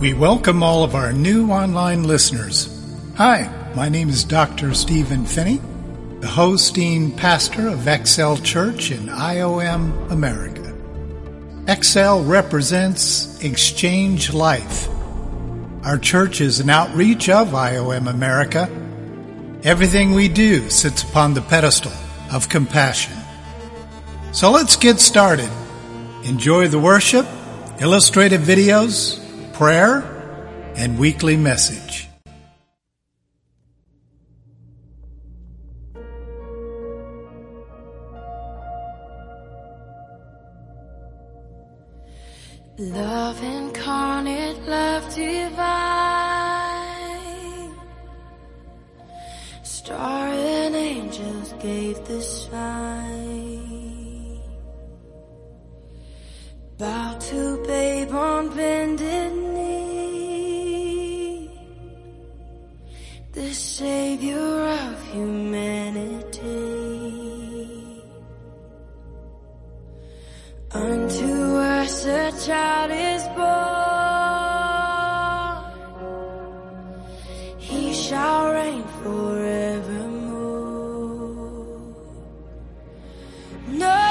We welcome all of our new online listeners. Hi, my name is Dr. Stephen Phinney, the hosting pastor of Excel Church in IOM America. Excel represents Exchange Life. Our church is an outreach of IOM America. Everything we do sits upon the pedestal of compassion. So let's get started. Enjoy the worship, illustrative videos, prayer, and weekly message. Love incarnate, love divine. Starry angels gave the sign. Bow to babe on bended knee, the Savior of humanity. Unto us a child is born, he shall reign forevermore. No!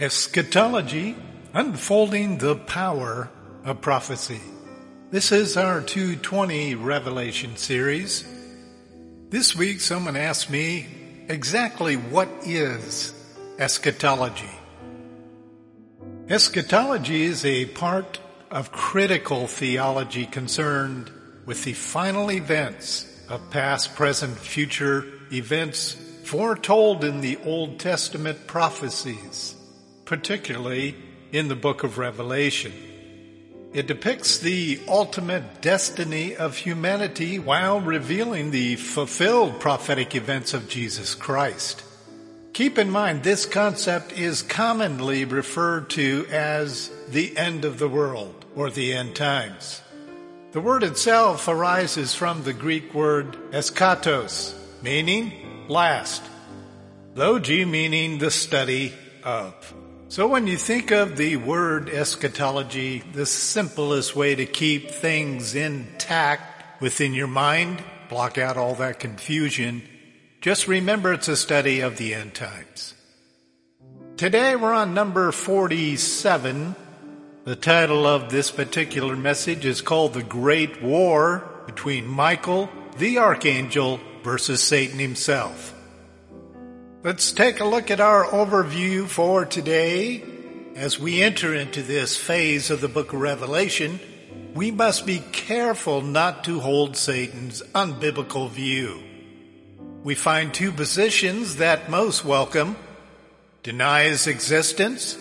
Eschatology, unfolding the power of prophecy. This is our 220 Revelation series. This week someone asked me exactly what is eschatology. Eschatology is a part of critical theology concerned with the final events of past, present, future events foretold in the Old Testament prophecies, particularly in the book of Revelation. It depicts the ultimate destiny of humanity while revealing the fulfilled prophetic events of Jesus Christ. Keep in mind, this concept is commonly referred to as the end of the world or the end times. The word itself arises from the Greek word eschatos, meaning last, logi meaning the study of. So when you think of the word eschatology, the simplest way to keep things intact within your mind, block out all that confusion, just remember it's a study of the end times. Today we're on number 47. The title of this particular message is called The Great War Between Michael, the Archangel, versus Satan himself. Let's take a look at our overview for today. As we enter into this phase of the book of Revelation, we must be careful not to hold Satan's unbiblical view. We find two positions that most welcome: deny his existence,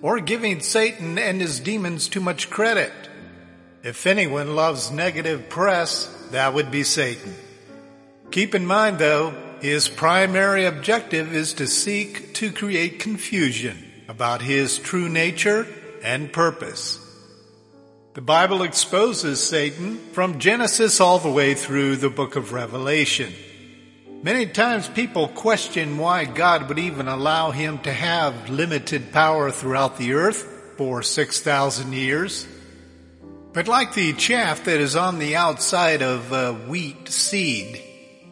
or giving Satan and his demons too much credit. If anyone loves negative press, that would be Satan. Keep in mind, though, his primary objective is to seek to create confusion about his true nature and purpose. The Bible exposes Satan from Genesis all the way through the book of Revelation. Many times people question why God would even allow him to have limited power throughout the earth for 6,000 years. But like the chaff that is on the outside of a wheat seed,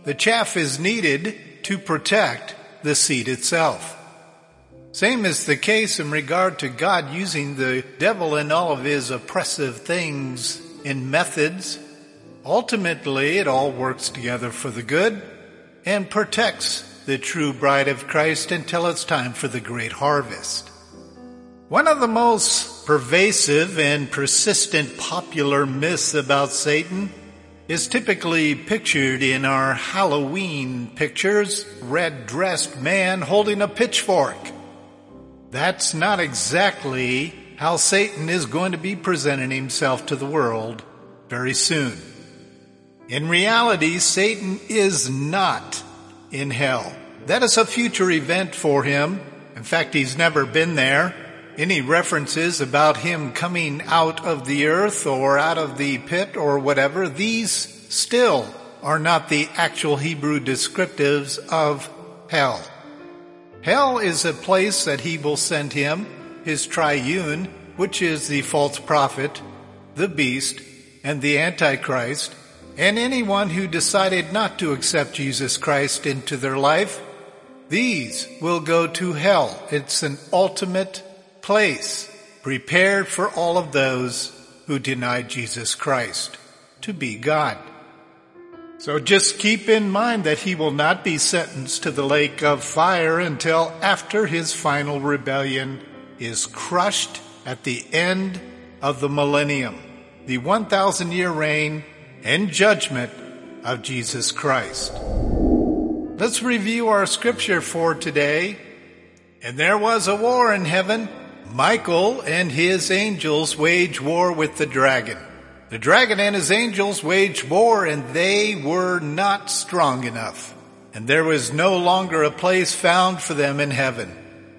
the chaff is needed to protect the seed itself. Same is the case in regard to God using the devil and all of his oppressive things and methods. Ultimately, it all works together for the good and protects the true bride of Christ until it's time for the great harvest. One of the most pervasive and persistent popular myths about Satan is typically pictured in our Halloween pictures, red-dressed man holding a pitchfork. That's not exactly how Satan is going to be presenting himself to the world very soon. In reality, Satan is not in hell. That is a future event for him. In fact, he's never been there. Any references about him coming out of the earth or out of the pit or whatever, these still are not the actual Hebrew descriptives of hell. Hell is a place that he will send him, his triune, which is the false prophet, the beast, and the Antichrist, and anyone who decided not to accept Jesus Christ into their life. These will go to hell. It's an ultimate place prepared for all of those who deny Jesus Christ to be God. So just keep in mind that he will not be sentenced to the lake of fire until after his final rebellion is crushed at the end of the millennium, the 1,000-year reign and judgment of Jesus Christ. Let's review our scripture for today. And there was a war in heaven. Michael and his angels wage war with the dragon. The dragon and his angels wage war, and they were not strong enough. And there was no longer a place found for them in heaven.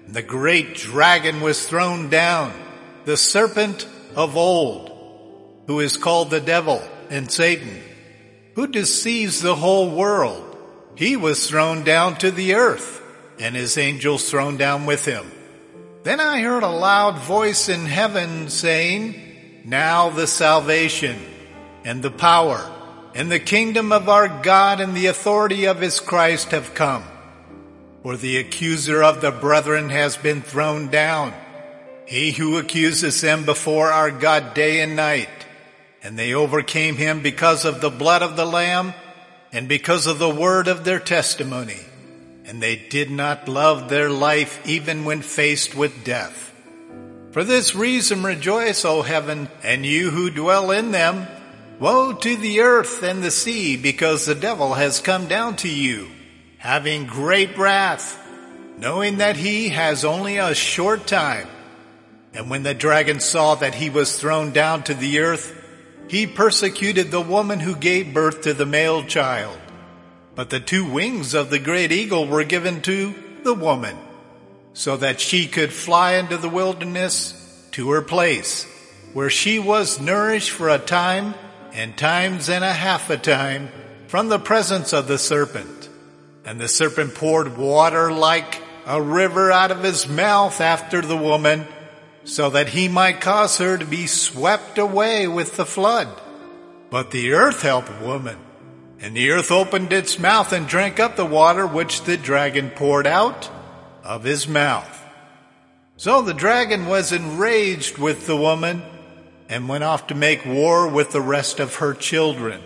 And the great dragon was thrown down, the serpent of old, who is called the devil and Satan, who deceives the whole world. He was thrown down to the earth, and his angels thrown down with him. Then I heard a loud voice in heaven saying, "Now the salvation and the power and the kingdom of our God and the authority of his Christ have come. For the accuser of the brethren has been thrown down, he who accuses them before our God day and night. And they overcame him because of the blood of the Lamb and because of the word of their testimony. And they did not love their life even when faced with death. For this reason rejoice, O heaven, and you who dwell in them. Woe to the earth and the sea, because the devil has come down to you, having great wrath, knowing that he has only a short time. And when the dragon saw that he was thrown down to the earth, he persecuted the woman who gave birth to the male child. But the two wings of the great eagle were given to the woman, so that she could fly into the wilderness to her place, where she was nourished for a time and times and a half a time from the presence of the serpent. And the serpent poured water like a river out of his mouth after the woman, so that he might cause her to be swept away with the flood. But the earth helped the woman, and the earth opened its mouth and drank up the water which the dragon poured out of his mouth. So the dragon was enraged with the woman and went off to make war with the rest of her children,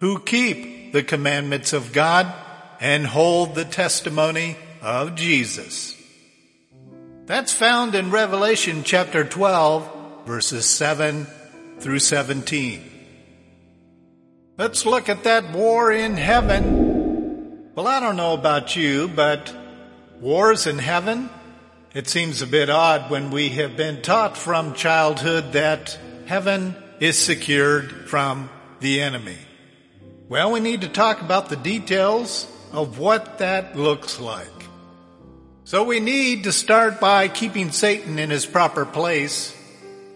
who keep the commandments of God and hold the testimony of Jesus. That's found in Revelation chapter 12, verses 7 through 17. Let's look at that war in heaven. Well, I don't know about you, but wars in heaven? It seems a bit odd when we have been taught from childhood that heaven is secured from the enemy. Well, we need to talk about the details of what that looks like. So we need to start by keeping Satan in his proper place.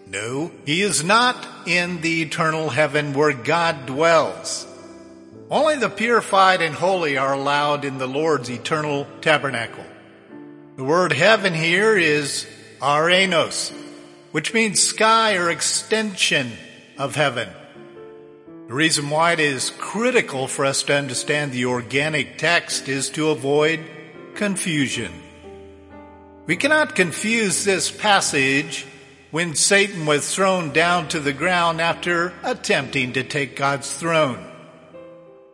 No, he is not in the eternal heaven where God dwells. Only the purified and holy are allowed in the Lord's eternal tabernacle. The word heaven here is arenos, which means sky or extension of heaven. The reason why it is critical for us to understand the organic text is to avoid confusion. We cannot confuse this passage when Satan was thrown down to the ground after attempting to take God's throne.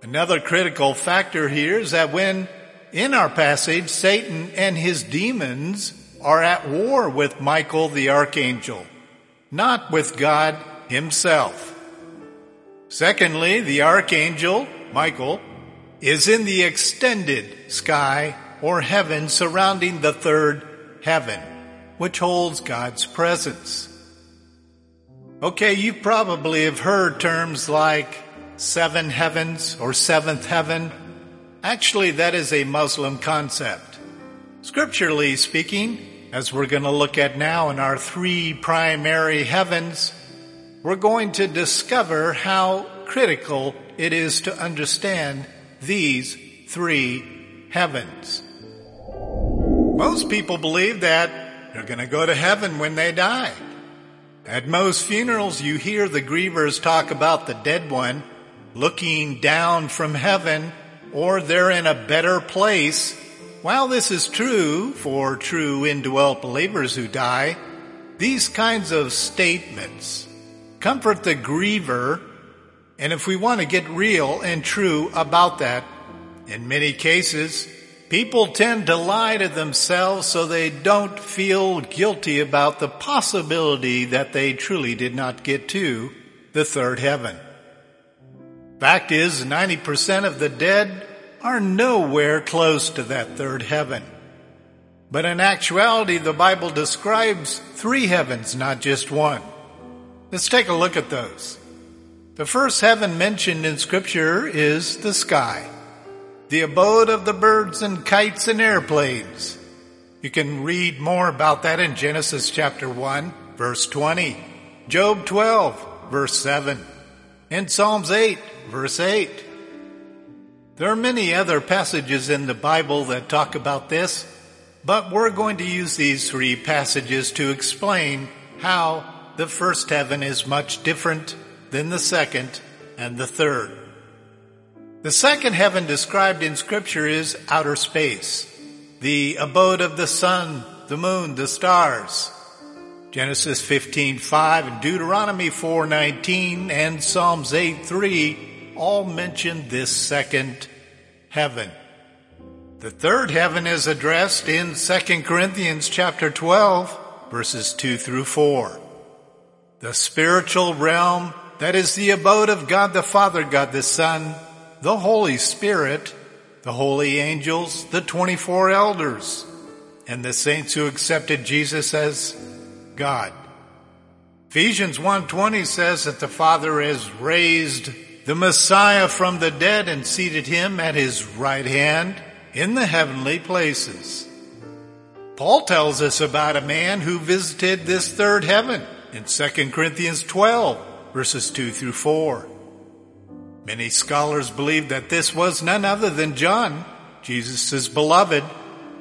Another critical factor here is that when in our passage, Satan and his demons are at war with Michael the archangel, not with God himself. Secondly, the archangel, Michael, is in the extended sky or heaven surrounding the third heaven, which holds God's presence. Okay, you probably have heard terms like seven heavens or seventh heaven. Actually, that is a Muslim concept. Scripturally speaking, as we're going to look at now in our three primary heavens, we're going to discover how critical it is to understand these three heavens. Most people believe that they're going to go to heaven when they die. At most funerals, you hear the grievers talk about the dead one looking down from heaven, or they're in a better place. While this is true for true indwelt believers who die, these kinds of statements comfort the griever, and if we want to get real and true about that, in many cases, people tend to lie to themselves so they don't feel guilty about the possibility that they truly did not get to the third heaven. Fact is, 90% of the dead are nowhere close to that third heaven. But in actuality, the Bible describes three heavens, not just one. Let's take a look at those. The first heaven mentioned in Scripture is the sky, the abode of the birds and kites and airplanes. You can read more about that in Genesis chapter 1, verse 20, Job 12, verse 7, and Psalms 8, verse 8. There are many other passages in the Bible that talk about this, but we're going to use these three passages to explain how the first heaven is much different than the second and the third. The second heaven described in Scripture is outer space, the abode of the sun, the moon, the stars. Genesis 15:5 and Deuteronomy 4:19 and Psalms 8:3 all mention this second heaven. The third heaven is addressed in 2 Corinthians chapter 12, verses 2 through 4. The spiritual realm that is the abode of God the Father, God the Son, the Holy Spirit, the holy angels, the 24 elders, and the saints who accepted Jesus as God. Ephesians 1:20 says that the Father has raised the Messiah from the dead and seated him at his right hand in the heavenly places. Paul tells us about a man who visited this third heaven in 2 Corinthians 12, verses 2 through 4. Many scholars believe that this was none other than John, Jesus' beloved,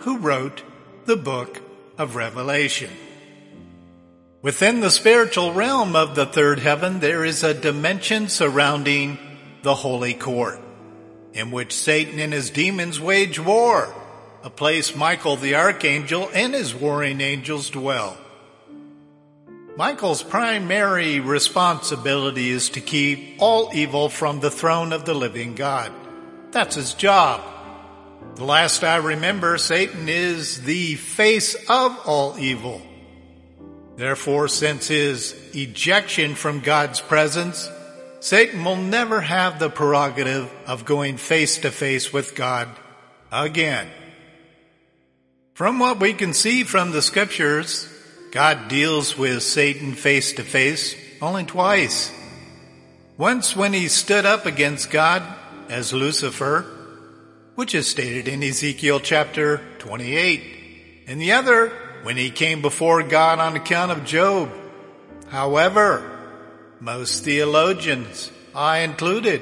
who wrote the book of Revelation. Within the spiritual realm of the third heaven, there is a dimension surrounding the holy court, in which Satan and his demons wage war, a place Michael the archangel and his warring angels dwell. Michael's primary responsibility is to keep all evil from the throne of the living God. That's his job. The last I remember, Satan is the face of all evil. Therefore, since his ejection from God's presence, Satan will never have the prerogative of going face to face with God again. From what we can see from the scriptures, God deals with Satan face to face only twice. Once when he stood up against God as Lucifer, which is stated in Ezekiel chapter 28, and the other when he came before God on account of Job. However, most theologians, I included,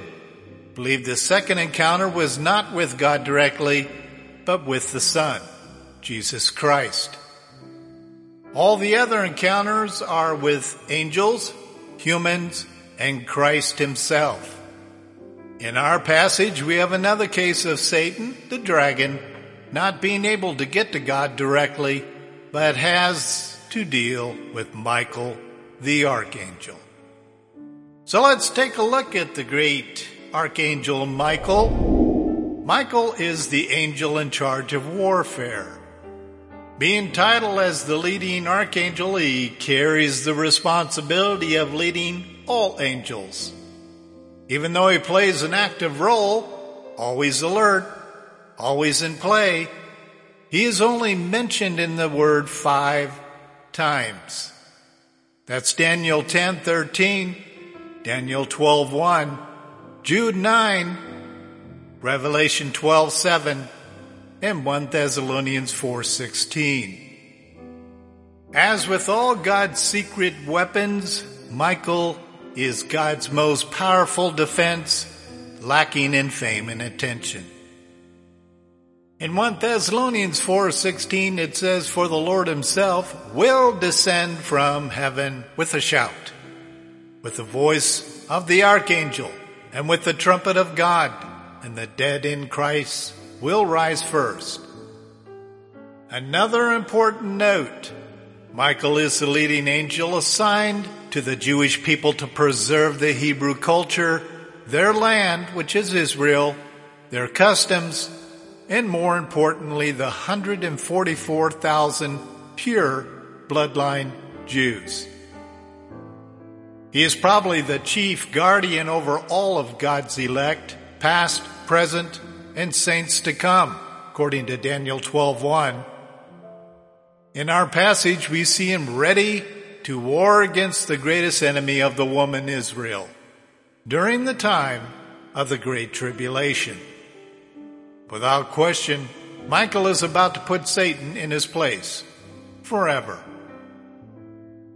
believe the second encounter was not with God directly, but with the Son, Jesus Christ. All the other encounters are with angels, humans, and Christ himself. In our passage, we have another case of Satan, the dragon, not being able to get to God directly, but has to deal with Michael, the archangel. So let's take a look at the great Archangel Michael. Michael is the angel in charge of warfare. Being titled as the leading archangel, he carries the responsibility of leading all angels. Even though he plays an active role, always alert, always in play, he is only mentioned in the word 5 times. That's Daniel 10:13, Daniel 12:1, Jude 9, Revelation 12:7, and 1 Thessalonians 4:16. As with all God's secret weapons, Michael is God's most powerful defense, lacking in fame and attention. In 1 Thessalonians 4:16 it says, "For the Lord himself will descend from heaven with a shout, with the voice of the archangel, and with the trumpet of God, and the dead in Christ will rise first." Another important note, Michael is the leading angel assigned to the Jewish people to preserve the Hebrew culture, their land, which is Israel, their customs, and more importantly, the 144,000 pure bloodline Jews. He is probably the chief guardian over all of God's elect, past, present, and saints to come, according to Daniel 12:1. In our passage, we see him ready to war against the greatest enemy of the woman Israel during the time of the Great Tribulation. Without question, Michael is about to put Satan in his place forever.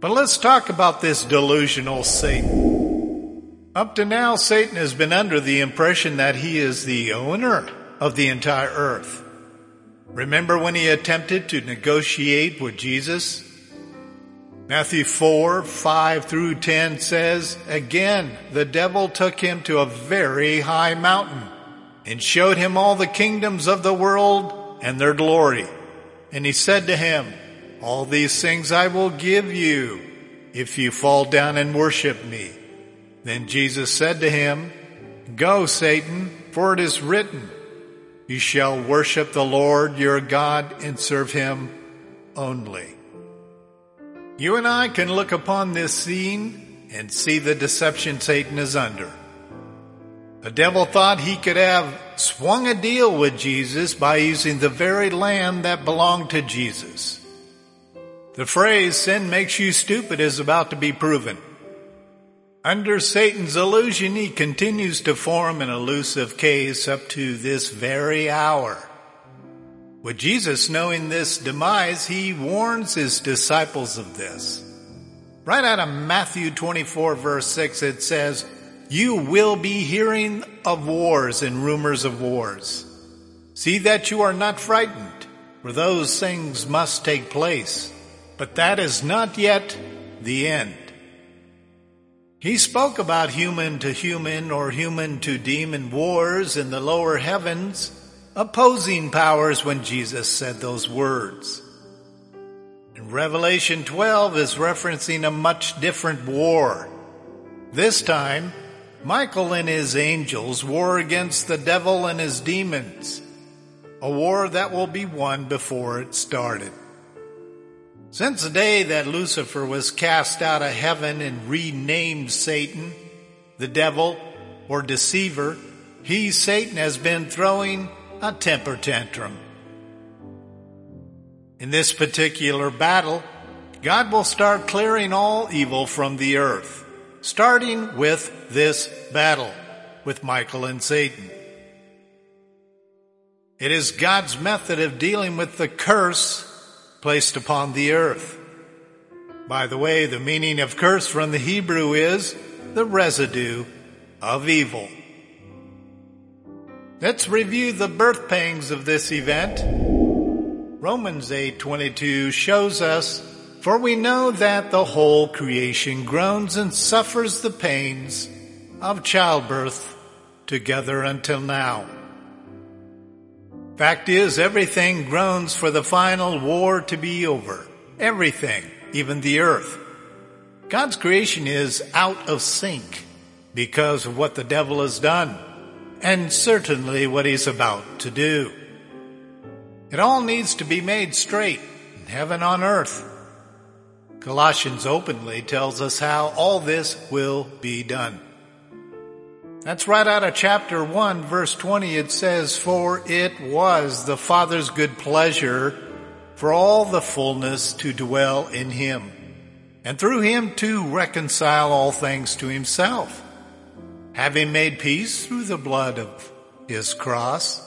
But let's talk about this delusional Satan. Up to now, Satan has been under the impression that he is the owner of the entire earth. Remember when he attempted to negotiate with Jesus? Matthew 4:5 through 10 says, "Again, the devil took him to a very high mountain and showed him all the kingdoms of the world and their glory, And he said to him, all these things I will give you if you fall down and worship me. Then Jesus said to him, go, Satan, for it is written, you shall worship the Lord your God and serve him only. You and I can look upon this scene and see the deception Satan is under. The devil thought he could have swung a deal with Jesus by using the very land that belonged to Jesus. The phrase, sin makes you stupid, is about to be proven. Under Satan's illusion, he continues to form an elusive case up to this very hour. With Jesus knowing this demise, he warns his disciples of this. Right out of Matthew 24, verse 6, it says, you will be hearing of wars and rumors of wars. See that you are not frightened, for those things must take place. But that is not yet the end. He spoke about human-to-human or human-to-demon wars in the lower heavens, opposing powers when Jesus said those words. In Revelation 12 is referencing a much different war. This time, Michael and his angels war against the devil and his demons, a war that will be won before it started. Since the day that Lucifer was cast out of heaven and renamed Satan, the devil, or deceiver, he, Satan, has been throwing a temper tantrum. In this particular battle, God will start clearing all evil from the earth, starting with this battle with Michael and Satan. It is God's method of dealing with the curse placed upon the earth. By the way, the meaning of curse from the Hebrew is the residue of evil. Let's review the birth pangs of this event. Romans 8:22 shows us, for we know that the whole creation groans and suffers the pains of childbirth together until now. Fact is, everything groans for the final war to be over. Everything, even the earth. God's creation is out of sync because of what the devil has done, and certainly what he's about to do. It all needs to be made straight in heaven on earth. Colossians openly tells us how all this will be done. That's right out of chapter 1, verse 20. It says, for it was the Father's good pleasure for all the fullness to dwell in him, and through him to reconcile all things to himself, having made peace through the blood of his cross.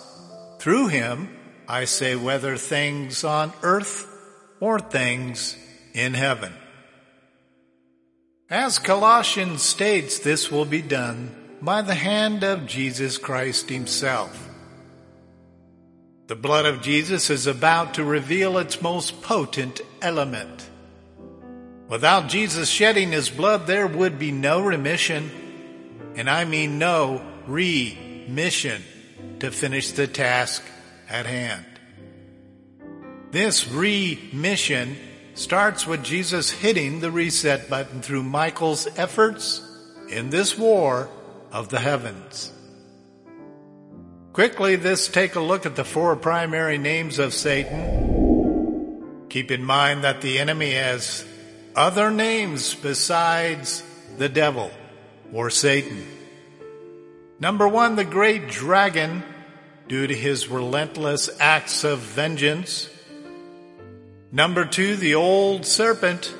Through him, I say, whether things on earth or things in heaven. As Colossians states, this will be done by the hand of Jesus Christ himself. The blood of Jesus is about to reveal its most potent element. Without Jesus shedding his blood, there would be no remission, and I mean no remission, to finish the task at hand. This remission starts with Jesus hitting the reset button through Michael's efforts in this war of the heavens. Quickly, let's take a look at the four primary names of Satan. Keep in mind that the enemy has other names besides the devil or Satan. Number one, the great dragon, due to his relentless acts of vengeance. Number two, the old serpent,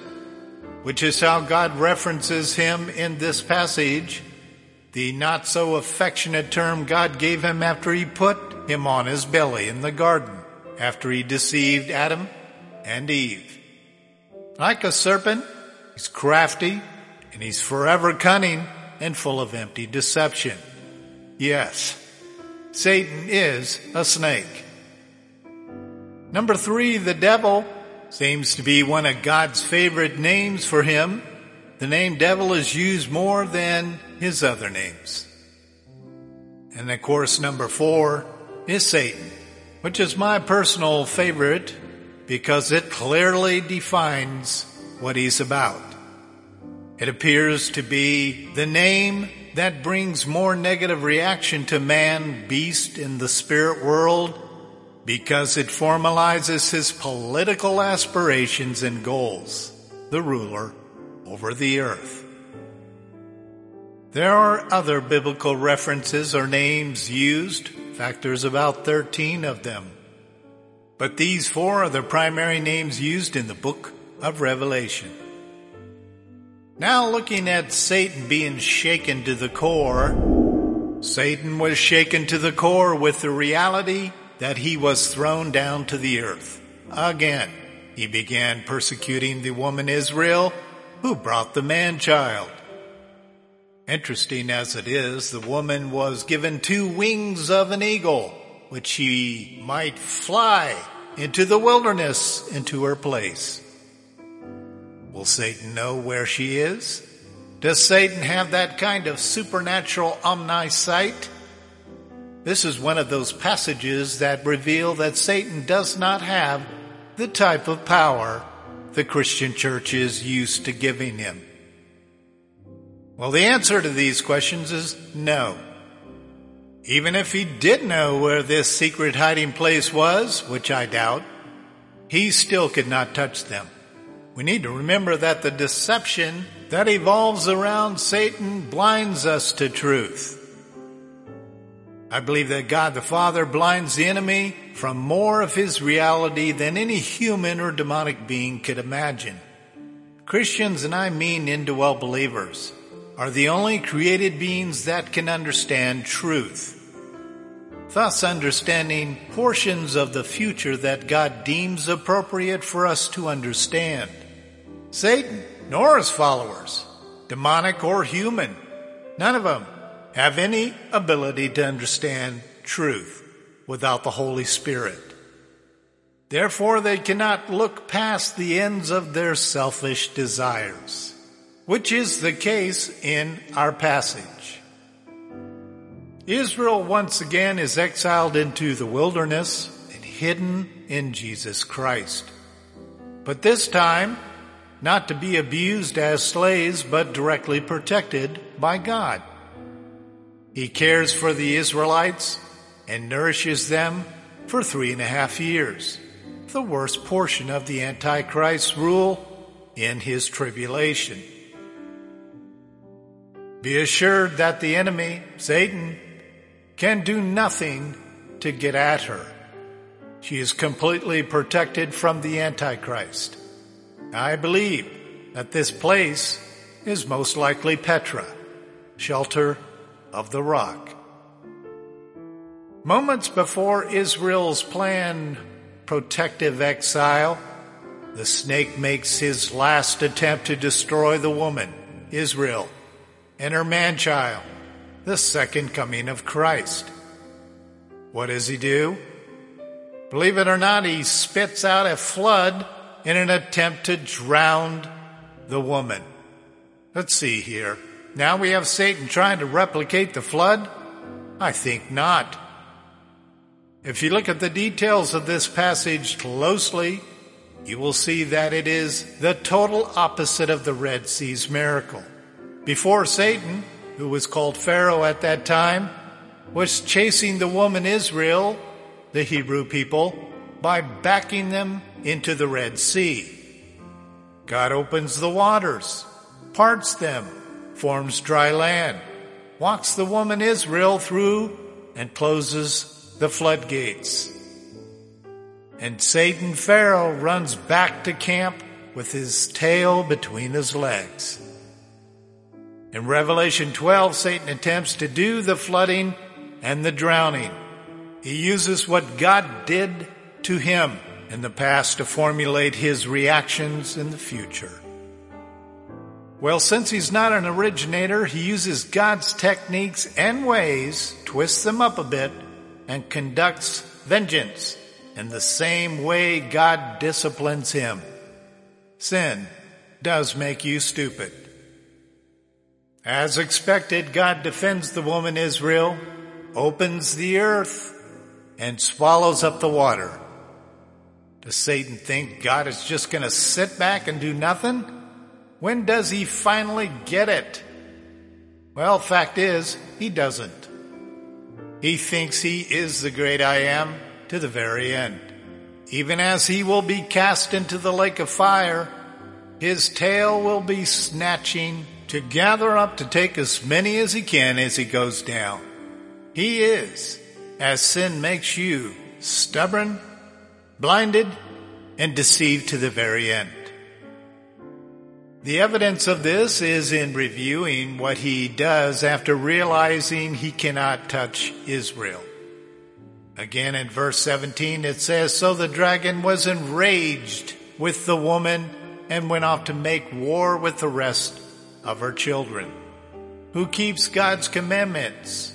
which is how God references him in this passage, the not-so-affectionate term God gave him after he put him on his belly in the garden, after he deceived Adam and Eve. Like a serpent, he's crafty, and he's forever cunning and full of empty deception. Yes, Satan is a snake. Number three, the devil, seems to be one of God's favorite names for him. The name devil is used more than his other names. And of course, number four is Satan, which is my personal favorite because it clearly defines what he's about. It appears to be the name that brings more negative reaction to man, beast, and the spirit world because it formalizes his political aspirations and goals, the ruler over the earth. There are other biblical references or names used, in fact, there's about 13 of them. But these four are the primary names used in the book of Revelation. Now looking at Satan being shaken to the core, Satan was shaken to the core with the reality that he was thrown down to the earth. Again, he began persecuting the woman Israel who brought the man-child. Interesting as it is, the woman was given two wings of an eagle, which she might fly into the wilderness, into her place. Will Satan know where she is? Does Satan have that kind of supernatural omniscience? This is one of those passages that reveal that Satan does not have the type of power the Christian church is used to giving him. Well, the answer to these questions is no. Even if he did know where this secret hiding place was, which I doubt, he still could not touch them. We need to remember that the deception that evolves around Satan blinds us to truth. I believe that God the Father blinds the enemy from more of his reality than any human or demonic being could imagine. Christians, and I mean indwell believers, are the only created beings that can understand truth. Thus, understanding portions of the future that God deems appropriate for us to understand. Satan, nor his followers, demonic or human, none of them have any ability to understand truth without the Holy Spirit. Therefore, they cannot look past the ends of their selfish desires, which is the case in our passage. Israel once again is exiled into the wilderness and hidden in Jesus Christ. But this time, not to be abused as slaves, but directly protected by God. He cares for the Israelites and nourishes them for 3.5 years, the worst portion of the Antichrist's rule in his tribulation. Be assured that the enemy, Satan, can do nothing to get at her. She is completely protected from the Antichrist. I believe that this place is most likely Petra, shelter of the rock. Moments before Israel's planned protective exile, the snake makes his last attempt to destroy the woman, Israel, and her man-child, the second coming of Christ. What does he do? Believe it or not, he spits out a flood in an attempt to drown the woman. Let's see here. Now we have Satan trying to replicate the flood? I think not. If you look at the details of this passage closely, you will see that it is the total opposite of the Red Sea's miracle. Before Satan, who was called Pharaoh at that time, was chasing the woman Israel, the Hebrew people, by backing them into the Red Sea. God opens the waters, parts them, forms dry land, walks the woman Israel through, and closes the floodgates. And Satan, Pharaoh, runs back to camp with his tail between his legs. In Revelation 12, Satan attempts to do the flooding and the drowning. He uses what God did to him in the past to formulate his reactions in the future. Well, since he's not an originator, he uses God's techniques and ways, twists them up a bit, and conducts vengeance in the same way God disciplines him. Sin does make you stupid. As expected, God defends the woman Israel, opens the earth, and swallows up the water. Does Satan think God is just going to sit back and do nothing? When does he finally get it? Well, fact is, he doesn't. He thinks he is the great I am to the very end. Even as he will be cast into the lake of fire, his tail will be snatching to gather up to take as many as he can as he goes down. He is, as sin makes you, stubborn, blinded, and deceived to the very end. The evidence of this is in reviewing what he does after realizing he cannot touch Israel. Again, in verse 17, it says, "So the dragon was enraged with the woman and went off to make war with the rest of her children, who keeps God's commandments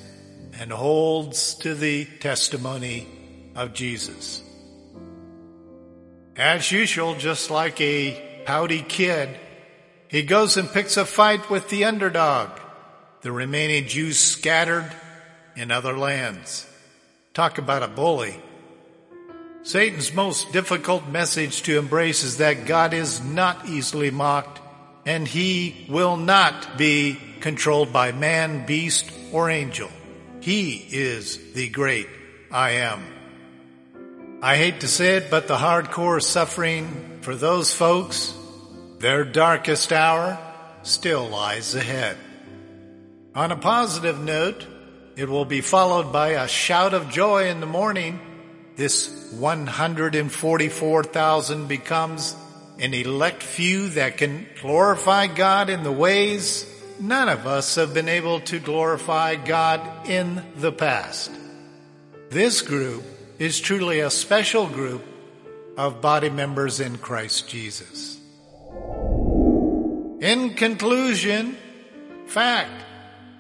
and holds to the testimony of Jesus." As usual, just like a pouty kid, he goes and picks a fight with the underdog, the remaining Jews scattered in other lands. Talk about a bully. Satan's most difficult message to embrace is that God is not easily mocked, and he will not be controlled by man, beast, or angel. He is the great I am. I hate to say it, but the hardcore suffering for those folks, their darkest hour, still lies ahead. On a positive note, it will be followed by a shout of joy in the morning. This 144,000 becomes an elect few that can glorify God in the ways none of us have been able to glorify God in the past. This group is truly a special group of body members in Christ Jesus. In conclusion, fact,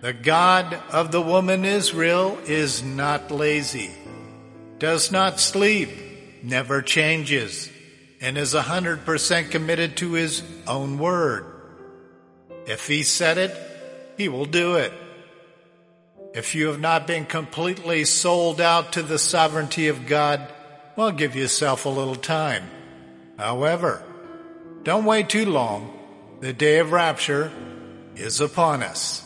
the God of the woman Israel is not lazy, does not sleep, never changes, and is 100% committed to his own word. If he said it, he will do it. If you have not been completely sold out to the sovereignty of God, well, give yourself a little time. However, don't wait too long. The day of rapture is upon us.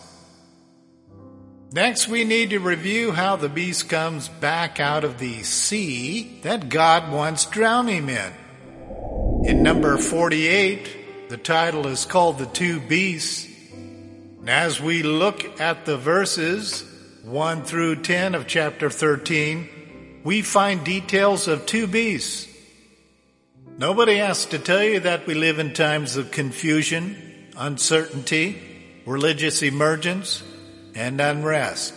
Next, we need to review how the beast comes back out of the sea that God once drowned him in. In number 48, the title is called The Two Beasts. And as we look at the verses 1 through 10 of chapter 13, we find details of two beasts. Nobody has to tell you that we live in times of confusion, uncertainty, religious emergence, and unrest.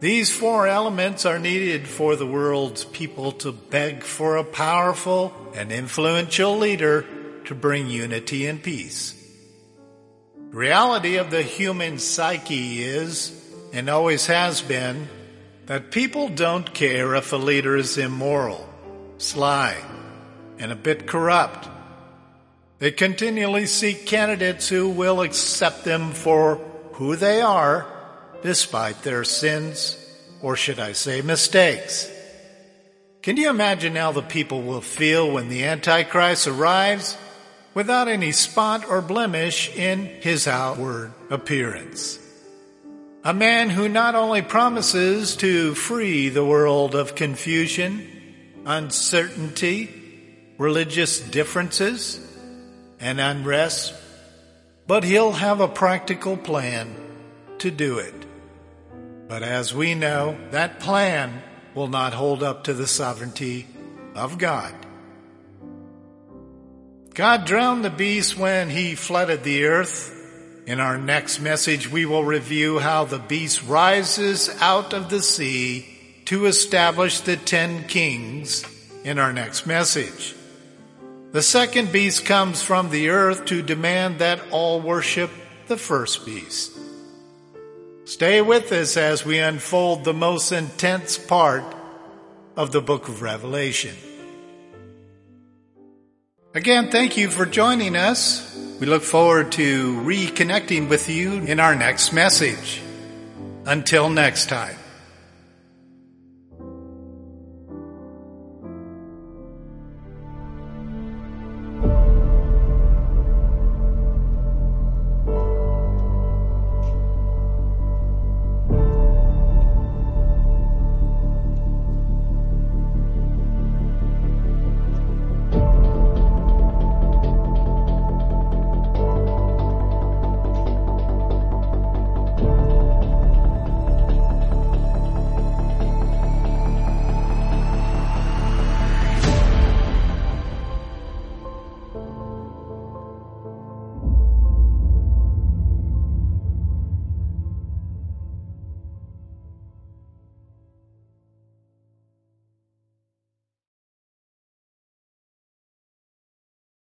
These four elements are needed for the world's people to beg for a powerful and influential leader to bring unity and peace. Reality of the human psyche is, and always has been, that people don't care if a leader is immoral, sly, and a bit corrupt. They continually seek candidates who will accept them for who they are, despite their sins, or should I say mistakes. Can you imagine how the people will feel when the Antichrist arrives without any spot or blemish in his outward appearance? A man who not only promises to free the world of confusion, uncertainty, religious differences, and unrest, but he'll have a practical plan to do it. But as we know, that plan will not hold up to the sovereignty of God. God drowned the beast when he flooded the earth. In our next message, we will review how the beast rises out of the sea to establish the 10 kings in our next message. The second beast comes from the earth to demand that all worship the first beast. Stay with us as we unfold the most intense part of the book of Revelation. Again, thank you for joining us. We look forward to reconnecting with you in our next message. Until next time.